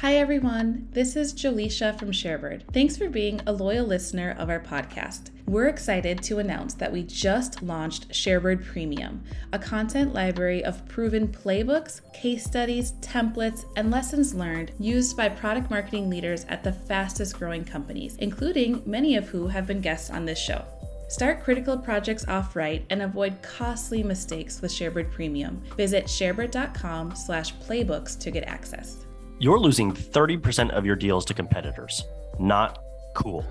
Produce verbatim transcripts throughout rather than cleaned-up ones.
Hi everyone, this is Jolisha from Sharebird. Thanks for being a loyal listener of our podcast. We're excited to announce that we just launched Sharebird Premium, a content library of proven playbooks, case studies, templates, and lessons learned used by product marketing leaders at the fastest growing companies, including many of who have been guests on this show. Start critical projects off right and avoid costly mistakes with Sharebird Premium. Visit sharebird.com slash playbooks to get access. You're losing thirty percent of your deals to competitors. Not cool.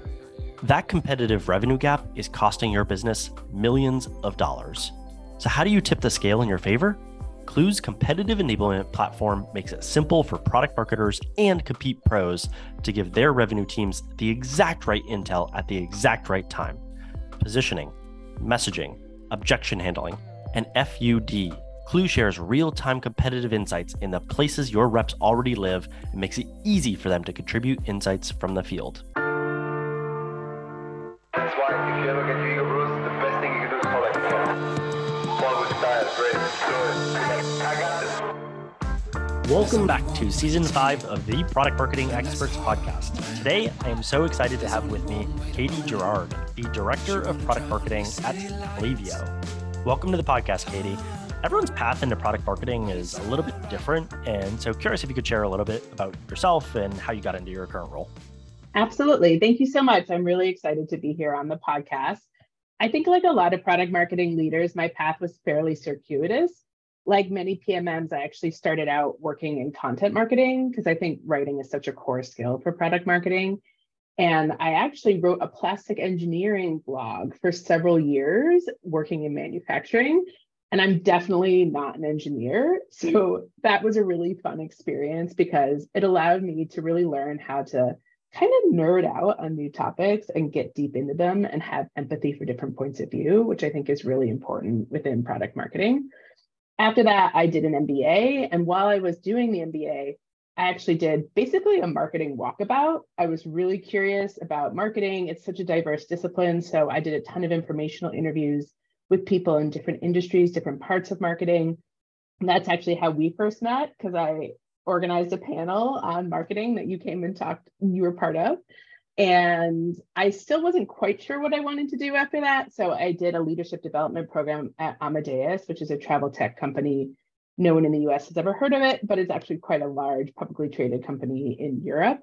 That competitive revenue gap is costing your business millions of dollars. So how do you tip the scale in your favor? Clue's competitive enablement platform makes it simple for product marketers and compete pros to give their revenue teams the exact right intel at the exact right time. Positioning, messaging, objection handling, and F U D. Clue shares real-time competitive insights in the places your reps already live and makes it easy for them to contribute insights from the field. That's why if you ever get to your rules, the best thing you can do is call it follow. Follow with style, great, good, I got this. Welcome back to Season five of the Product Marketing Experts Podcast. Today, I am so excited to have with me Katie Gerard, the Director of Product Marketing at Klaviyo. Welcome to the podcast, Katie. Everyone's path into product marketing is a little bit different, and so curious if you could share a little bit about yourself and how you got into your current role. Absolutely. Thank you so much. I'm really excited to be here on the podcast. I think like a lot of product marketing leaders, my path was fairly circuitous. Like many P M Ms, I actually started out working in content marketing because I think writing is such a core skill for product marketing. And I actually wrote a plastic engineering blog for several years working in manufacturing. And I'm definitely not an engineer. So that was a really fun experience because it allowed me to really learn how to kind of nerd out on new topics and get deep into them and have empathy for different points of view, which I think is really important within product marketing. After that, I did an M B A. And while I was doing the M B A, I actually did basically a marketing walkabout. I was really curious about marketing. It's such a diverse discipline. So I did a ton of informational interviews with people in different industries, different parts of marketing. And that's actually how we first met, because I organized a panel on marketing that you came and talked, you were part of. And I still wasn't quite sure what I wanted to do after that. So I did a leadership development program at Amadeus, which is a travel tech company. No one in the U S has ever heard of it, but it's actually quite a large publicly traded company in Europe.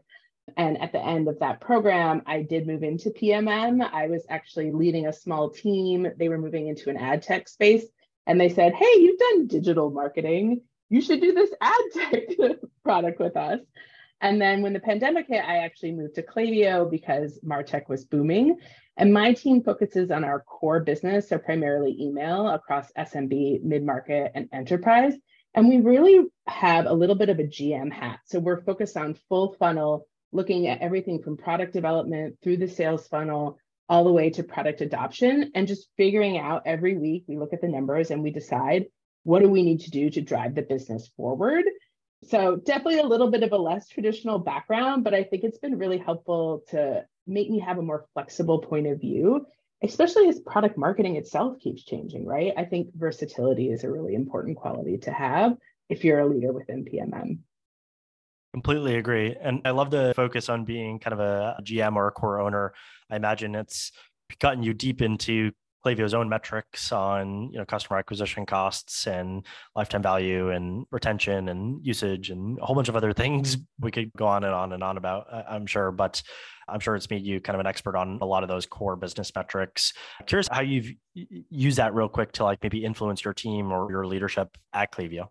And at the end of that program, I did move into P M M. I was actually leading a small team. They were moving into an ad tech space. And they said, hey, you've done digital marketing. You should do this ad tech product with us. And then when the pandemic hit, I actually moved to Klaviyo because MarTech was booming. And my team focuses on our core business, so primarily email across S M B, mid-market, and enterprise. And we really have a little bit of a G M hat. So we're focused on full funnel, looking at everything from product development through the sales funnel, all the way to product adoption, and just figuring out every week, we look at the numbers and we decide, what do we need to do to drive the business forward? So definitely a little bit of a less traditional background, but I think it's been really helpful to make me have a more flexible point of view, especially as product marketing itself keeps changing, right? I think versatility is a really important quality to have if you're a leader within P M M. Completely agree. And I love the focus on being kind of a G M or a core owner. I imagine it's gotten you deep into Klaviyo's own metrics on, you know, customer acquisition costs and lifetime value and retention and usage and a whole bunch of other things we could go on and on and on about, I'm sure. But I'm sure it's made you kind of an expert on a lot of those core business metrics. I'm curious how you've used that real quick to like maybe influence your team or your leadership at Klaviyo.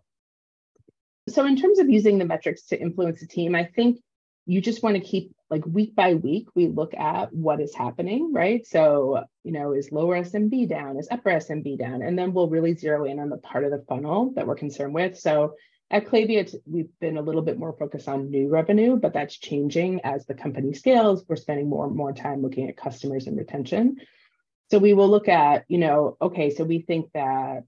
So in terms of using the metrics to influence the team, I think you just want to keep like week by week, we look at what is happening, right? So, you know, is lower S M B down? Is upper S M B down? And then we'll really zero in on the part of the funnel that we're concerned with. So at Klaviyo, we've been a little bit more focused on new revenue, but that's changing as the company scales. We're spending more and more time looking at customers and retention. So we will look at, you know, okay, so we think that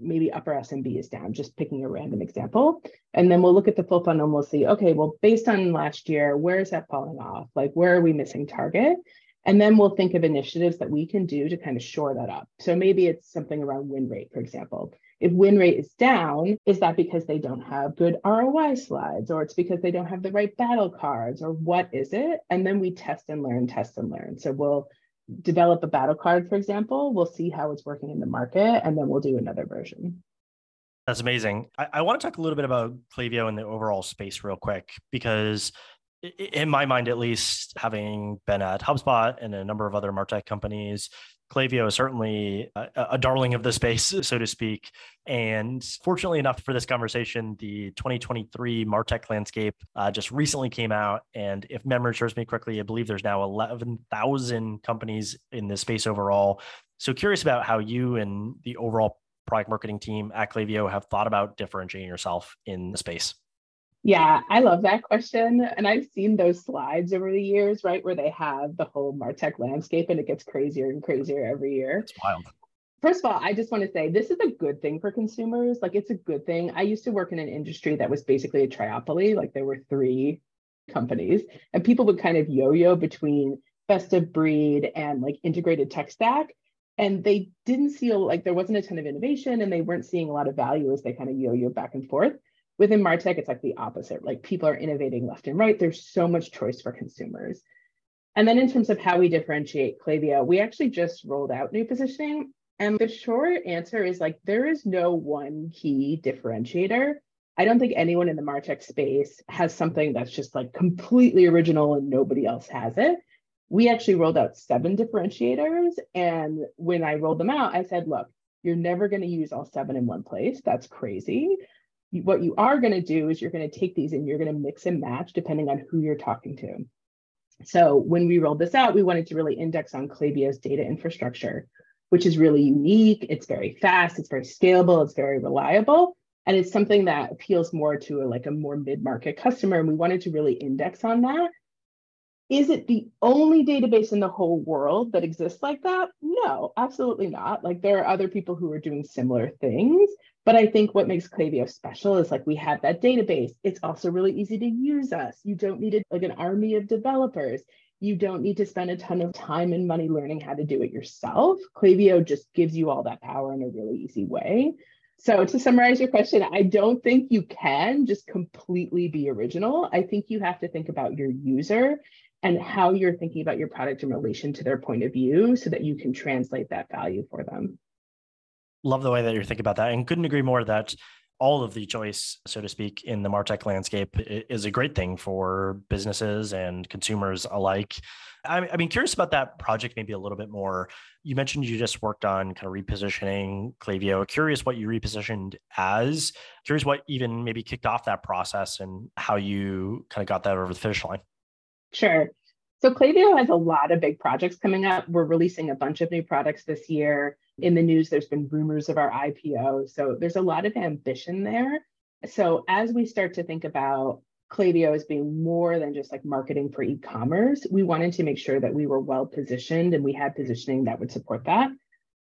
maybe upper S M B is down, just picking a random example. And then we'll look at the full funnel and we'll see, okay, well, based on last year, where is that falling off? Like, where are we missing target? And then we'll think of initiatives that we can do to kind of shore that up. So maybe it's something around win rate, for example. If win rate is down, is that because they don't have good R O I slides, or it's because they don't have the right battle cards, or what is it? And then we test and learn, test and learn. So we'll develop a battle card, for example, we'll see how it's working in the market, and then we'll do another version. That's amazing. I, I want to talk a little bit about Klaviyo and the overall space real quick, because in my mind, at least, having been at HubSpot and a number of other MarTech companies, Klaviyo is certainly a, a darling of the space, so to speak. And fortunately enough for this conversation, the twenty twenty-three MarTech landscape uh, just recently came out. And if memory serves me correctly, I believe there's now eleven thousand companies in this space overall. So curious about how you and the overall product marketing team at Klaviyo have thought about differentiating yourself in the space. Yeah, I love that question. And I've seen those slides over the years, right, where they have the whole MarTech landscape and it gets crazier and crazier every year. It's wild. First of all, I just want to say this is a good thing for consumers. Like, it's a good thing. I used to work in an industry that was basically a triopoly. Like, there were three companies and people would kind of yo-yo between best of breed and like integrated tech stack. And they didn't see, like, there wasn't a ton of innovation and they weren't seeing a lot of value as they kind of yo-yo back and forth. Within MarTech, it's like the opposite. Like, people are innovating left and right. There's so much choice for consumers. And then in terms of how we differentiate Klaviyo, we actually just rolled out new positioning. And the short answer is, like, there is no one key differentiator. I don't think anyone in the MarTech space has something that's just like completely original and nobody else has it. We actually rolled out seven differentiators. And when I rolled them out, I said, look, you're never going to use all seven in one place. That's crazy. What you are going to do is you're going to take these and you're going to mix and match depending on who you're talking to. So when we rolled this out, we wanted to really index on Klaviyo's data infrastructure, which is really unique. It's very fast. It's very scalable. It's very reliable. And it's something that appeals more to a, like a more mid-market customer. And we wanted to really index on that. Is it the only database in the whole world that exists like that? No, absolutely not. Like, there are other people who are doing similar things, but I think what makes Klaviyo special is, like, we have that database. It's also really easy to use us. You don't need a, like an army of developers. You don't need to spend a ton of time and money learning how to do it yourself. Klaviyo just gives you all that power in a really easy way. So to summarize your question, I don't think you can just completely be original. I think you have to think about your user and how you're thinking about your product in relation to their point of view so that you can translate that value for them. Love the way that you're thinking about that, and couldn't agree more that all of the choice, so to speak, in the MarTech landscape is a great thing for businesses and consumers alike. I mean, curious about that project maybe a little bit more. You mentioned you just worked on kind of repositioning Klaviyo. Curious what you repositioned as. Curious what even maybe kicked off that process and how you kind of got that over the finish line. Sure. So Klaviyo has a lot of big projects coming up. We're releasing a bunch of new products this year. In the news, there's been rumors of our I P O. So there's a lot of ambition there. So as we start to think about Klaviyo as being more than just like marketing for e-commerce, we wanted to make sure that we were well positioned and we had positioning that would support that.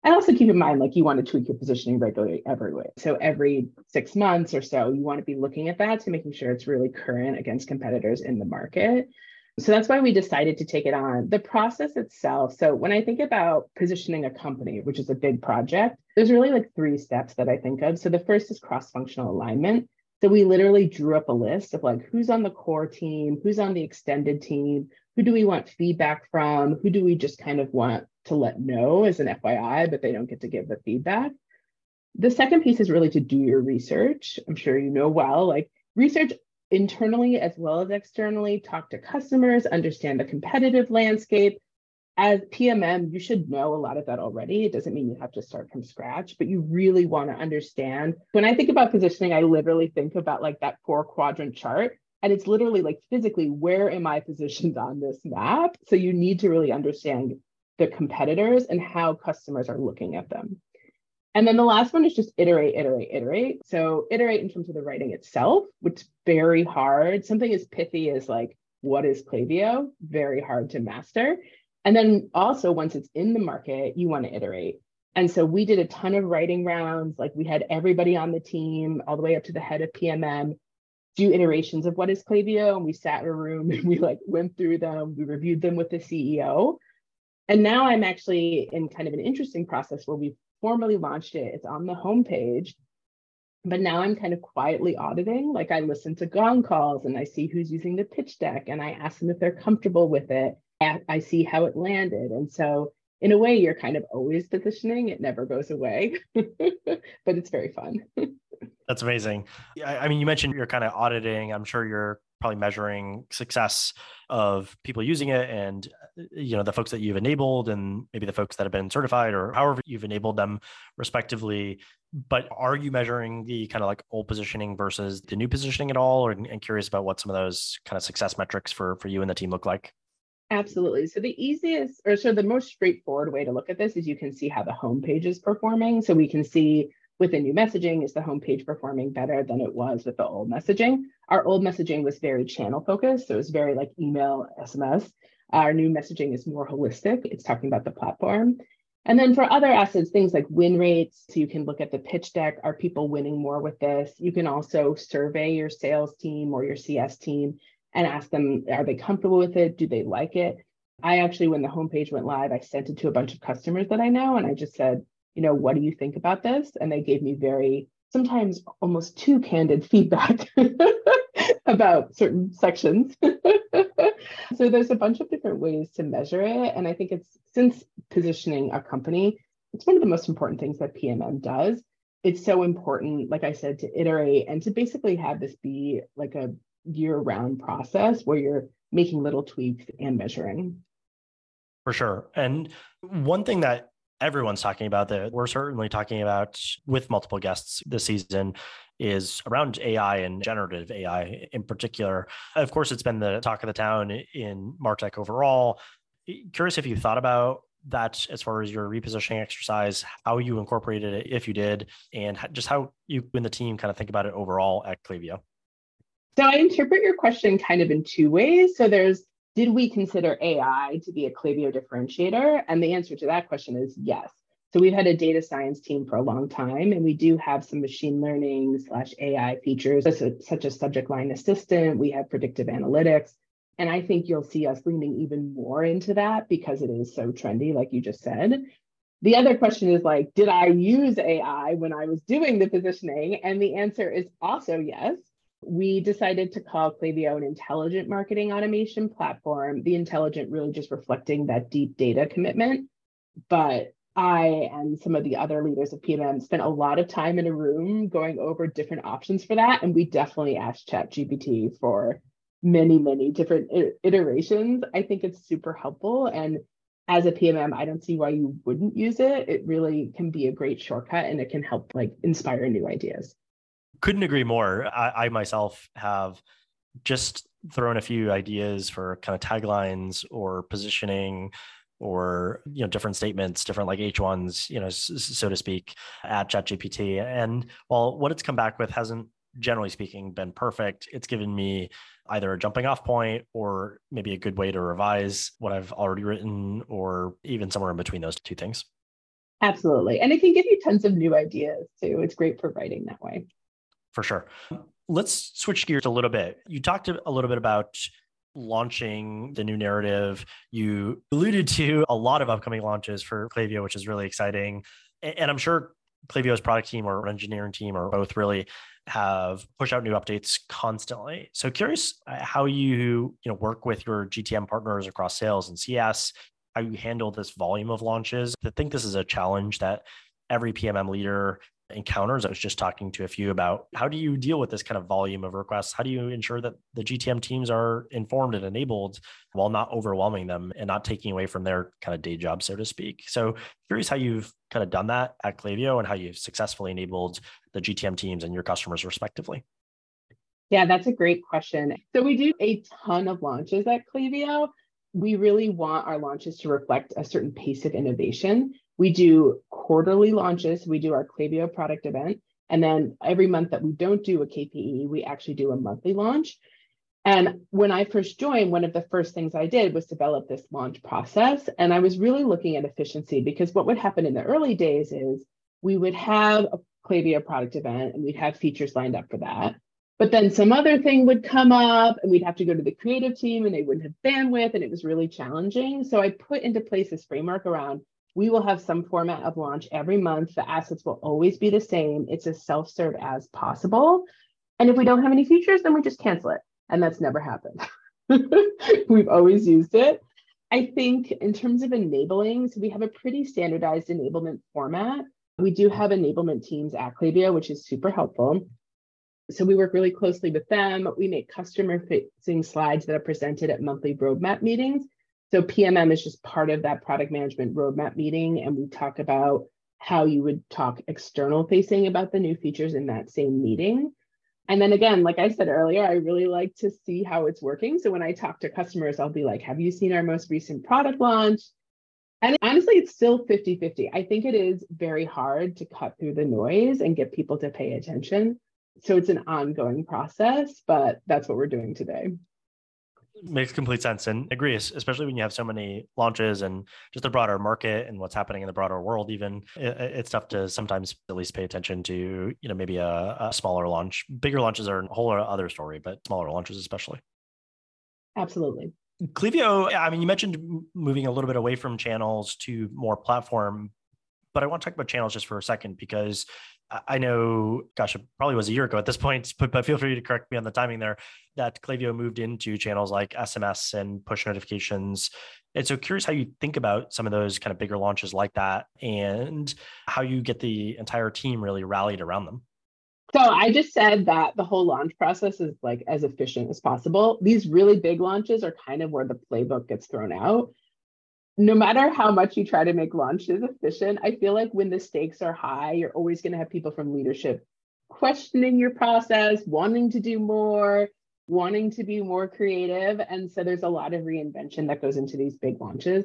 And also keep in mind, like, you want to tweak your positioning regularly every way. So every six months or so, you want to be looking at that to making sure it's really current against competitors in the market. So that's why we decided to take it on. The process itself. So when I think about positioning a company, which is a big project, there's really like three steps that I think of. So the first is cross-functional alignment. So we literally drew up a list of like, who's on the core team, who's on the extended team, who do we want feedback from, who do we just kind of want to let know as an F Y I, but they don't get to give the feedback. The second piece is really to do your research. I'm sure you know well, like research internally as well as externally, talk to customers, understand the competitive landscape. As P M M, you should know a lot of that already. It doesn't mean you have to start from scratch, but you really want to understand. When I think about positioning, I literally think about like that four quadrant chart. And it's literally like physically, where am I positioned on this map? So you need to really understand the competitors and how customers are looking at them. And then the last one is just iterate, iterate, iterate. So iterate in terms of the writing itself, which is very hard. Something as pithy as like, what is Klaviyo? Very hard to master. And then also once it's in the market, you want to iterate. And so we did a ton of writing rounds. Like we had everybody on the team all the way up to the head of P M M do iterations of what is Klaviyo. And we sat in a room and we like went through them. We reviewed them with the C E O. And now I'm actually in kind of an interesting process where we've formally launched it. It's on the homepage. But now I'm kind of quietly auditing. Like I listen to gong calls and I see who's using the pitch deck and I ask them if they're comfortable with it. I see how it landed. And so in a way, you're kind of always positioning. It never goes away, but it's very fun. That's amazing. I mean, you mentioned you're kind of auditing. I'm sure you're probably measuring success of people using it and, you know, the folks that you've enabled and maybe the folks that have been certified or however you've enabled them respectively. But are you measuring the kind of like old positioning versus the new positioning at all? Or I'm curious about what some of those kind of success metrics for, for you and the team look like. Absolutely. So the easiest or so the most straightforward way to look at this is you can see how the homepage is performing. So we can see with the new messaging, is the homepage performing better than it was with the old messaging? Our old messaging was very channel focused. So it was very like email, S M S. Our new messaging is more holistic. It's talking about the platform. And then for other assets, things like win rates. So you can look at the pitch deck. Are people winning more with this? You can also survey your sales team or your C S team and ask them, are they comfortable with it? Do they like it? I actually, when the homepage went live, I sent it to a bunch of customers that I know. And I just said, you know, what do you think about this? And they gave me very, sometimes almost too candid feedback about certain sections. So there's a bunch of different ways to measure it. And I think it's, since positioning a company, it's one of the most important things that P M M does. It's so important, like I said, to iterate and to basically have this be like a year-round process where you're making little tweaks and measuring. For sure. And one thing that everyone's talking about that we're certainly talking about with multiple guests this season is around A I and generative A I in particular. Of course, it's been the talk of the town in MarTech overall. Curious if you thought about that as far as your repositioning exercise, how you incorporated it, if you did, and just how you and the team kind of think about it overall at Klaviyo. So I interpret your question kind of in two ways. So there's, did we consider A I to be a Klaviyo differentiator? And the answer to that question is yes. So we've had a data science team for a long time, and we do have some machine learning slash A I features, such as subject line assistant. We have predictive analytics. And I think you'll see us leaning even more into that because it is so trendy, like you just said. The other question is like, did I use A I when I was doing the positioning? And the answer is also yes. We decided to call Klaviyo an intelligent marketing automation platform. The intelligent really just reflecting that deep data commitment. But I and some of the other leaders of P M M spent a lot of time in a room going over different options for that. And we definitely asked ChatGPT for many, many different iterations. I think it's super helpful. And as a P M M, I don't see why you wouldn't use it. It really can be a great shortcut and it can help like inspire new ideas. Couldn't agree more. I, I myself have just thrown a few ideas for kind of taglines or positioning or, you know, different statements, different like H ones, you know, so to speak, at ChatGPT. And while what it's come back with hasn't, generally speaking, been perfect, it's given me either a jumping off point or maybe a good way to revise what I've already written or even somewhere in between those two things. Absolutely. And it can give you tons of new ideas too. It's great for writing that way. For sure. Let's switch gears a little bit. You talked a little bit about launching the new narrative. You alluded to a lot of upcoming launches for Klaviyo, which is really exciting. And I'm sure Klaviyo's product team or engineering team or both really have pushed out new updates constantly. So curious how you, you know, work with your G T M partners across sales and C S, how you handle this volume of launches. I think this is a challenge that every P M M leader encounters. I was just talking to a few about how do you deal with this kind of volume of requests? How do you ensure that the G T M teams are informed and enabled while not overwhelming them and not taking away from their kind of day job, so to speak? So curious how you've kind of done that at Klaviyo and how you've successfully enabled the G T M teams and your customers respectively. Yeah, that's a great question. So we do a ton of launches at Klaviyo. We really want our launches to reflect a certain pace of innovation. We do quarterly launches. We do our Klaviyo product event. And then every month that we don't do a K P E, we actually do a monthly launch. And when I first joined, one of the first things I did was develop this launch process. And I was really looking at efficiency because what would happen in the early days is we would have a Klaviyo product event and we'd have features lined up for that. But then some other thing would come up and we'd have to go to the creative team and they wouldn't have bandwidth and it was really challenging. So I put into place this framework around We will have some format of launch every month. The assets will always be the same. It's as self-serve as possible. And if we don't have any features, then we just cancel it. And that's never happened. We've always used it. I think in terms of enabling, so we have a pretty standardized enablement format. We do have enablement teams at Klaviyo, which is super helpful. So we work really closely with them. We make customer-facing slides that are presented at monthly roadmap meetings. So P M M is just part of that product management roadmap meeting. And we talk about how you would talk external-facing about the new features in that same meeting. And then again, like I said earlier, I really like to see how it's working. So when I talk to customers, I'll be like, have you seen our most recent product launch? And honestly, it's still fifty fifty. I think it is very hard to cut through the noise and get people to pay attention. So it's an ongoing process, but that's what we're doing today. Makes complete sense, and agree, especially when you have so many launches and just the broader market and what's happening in the broader world. Even it's tough to sometimes at least pay attention to, you know, maybe a, a smaller launch. Bigger launches are a whole other story, but smaller launches especially. Absolutely. Klaviyo, I mean, you mentioned moving a little bit away from channels to more platform, but I want to talk about channels just for a second because I know, gosh, it probably was a year ago at this point, but, but feel free to correct me on the timing there, that Klaviyo moved into channels like S M S and push notifications. And so curious how you think about some of those kind of bigger launches like that and how you get the entire team really rallied around them. So I just said that the whole launch process is like as efficient as possible. These really big launches are kind of where the playbook gets thrown out. No matter how much you try to make launches efficient, I feel like when the stakes are high, you're always going to have people from leadership questioning your process, wanting to do more, wanting to be more creative. And so there's a lot of reinvention that goes into these big launches.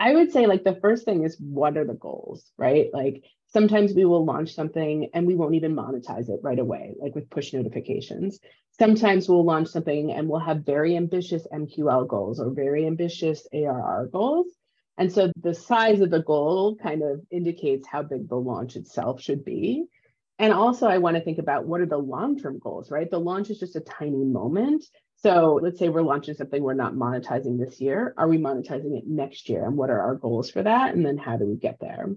I would say like the first thing is, what are the goals, right? Like sometimes we will launch something and we won't even monetize it right away, like with push notifications. Sometimes we'll launch something and we'll have very ambitious M Q L goals or very ambitious A R R goals. And so the size of the goal kind of indicates how big the launch itself should be. And also I want to think about what are the long-term goals, right? The launch is just a tiny moment. So let's say we're launching something we're not monetizing this year. Are we monetizing it next year? And what are our goals for that? And then how do we get there?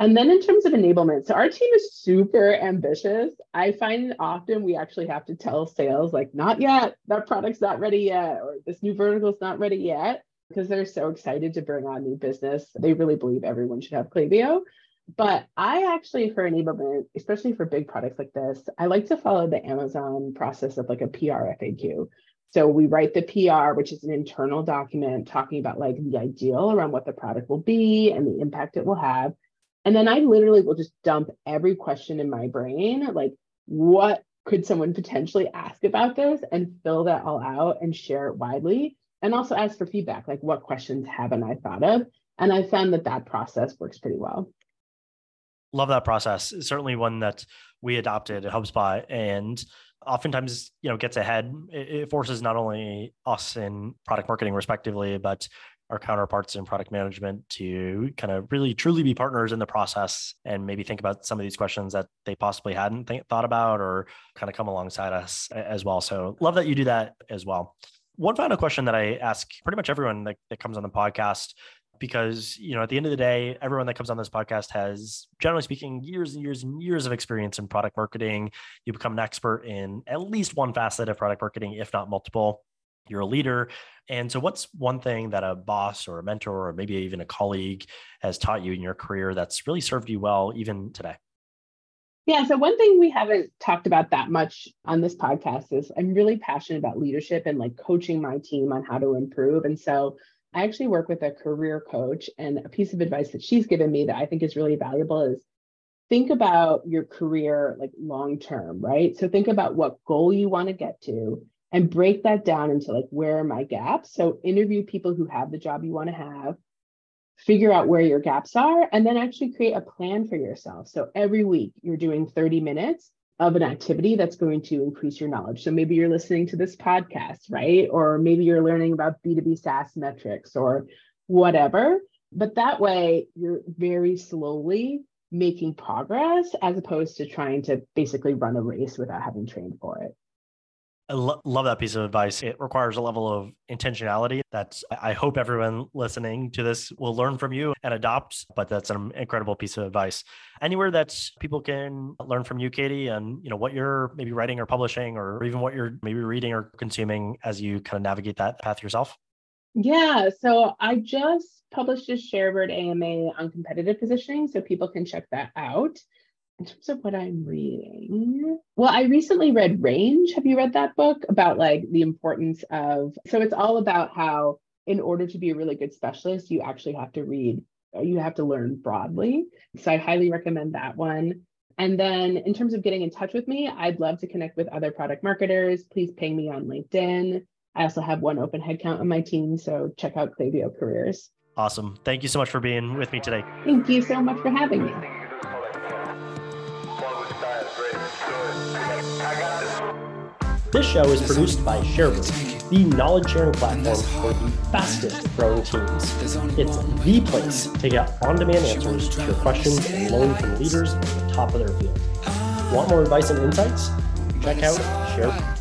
And then in terms of enablement, so our team is super ambitious. I find often we actually have to tell sales like, not yet, that product's not ready yet, or this new vertical is not ready yet, because they're so excited to bring on new business. They really believe everyone should have Klaviyo. But I actually, for enablement, especially for big products like this, I like to follow the Amazon process of like a P R F A Q. So we write the P R, which is an internal document talking about like the ideal around what the product will be and the impact it will have. And then I literally will just dump every question in my brain, like what could someone potentially ask about this, and fill that all out and share it widely. And also ask for feedback, like what questions haven't I thought of? And I found that that process works pretty well. Love that process. It's certainly one that we adopted at HubSpot and oftentimes, you know, gets ahead. It forces not only us in product marketing respectively, but our counterparts in product management to kind of really truly be partners in the process and maybe think about some of these questions that they possibly hadn't th- thought about or kind of come alongside us as well. So love that you do that as well. One final question that I ask pretty much everyone that, that comes on the podcast, because, you know, at the end of the day, everyone that comes on this podcast has, generally speaking, years and years and years of experience in product marketing. You become an expert in at least one facet of product marketing, if not multiple. You're a leader. And so what's one thing that a boss or a mentor or maybe even a colleague has taught you in your career that's really served you well even today? Yeah, so one thing we haven't talked about that much on this podcast is I'm really passionate about leadership and like coaching my team on how to improve. And so I actually work with a career coach, and a piece of advice that she's given me that I think is really valuable is think about your career like long term, right? So think about what goal you want to get to and break that down into like, where are my gaps? So interview people who have the job you want to have, figure out where your gaps are, and then actually create a plan for yourself. So every week you're doing thirty minutes of an activity that's going to increase your knowledge. So maybe you're listening to this podcast, right? Or maybe you're learning about B two B SaaS metrics or whatever. But that way you're very slowly making progress as opposed to trying to basically run a race without having trained for it. I lo- love that piece of advice. It requires a level of intentionality that I hope everyone listening to this will learn from you and adopt, but that's an incredible piece of advice. Anywhere that people can learn from you, Katie, and you know what you're maybe writing or publishing, or even what you're maybe reading or consuming as you kind of navigate that path yourself? Yeah, so I just published a Sharebird A M A on competitive positioning, so people can check that out. In terms of what I'm reading, well, I recently read Range. Have you read that book about like the importance of, so it's all about how in order to be a really good specialist, you actually have to read, you have to learn broadly. So I highly recommend that one. And then in terms of getting in touch with me, I'd love to connect with other product marketers. Please ping me on LinkedIn. I also have one open headcount on my team, so check out Klaviyo Careers. Awesome. Thank you so much for being with me today. Thank you so much for having me. This show is produced by Sharebird, the knowledge sharing platform for the fastest growing teams. It's the place to get on-demand answers to your questions and learn from leaders at the top of their field. Want more advice and insights? Check out Sharebird.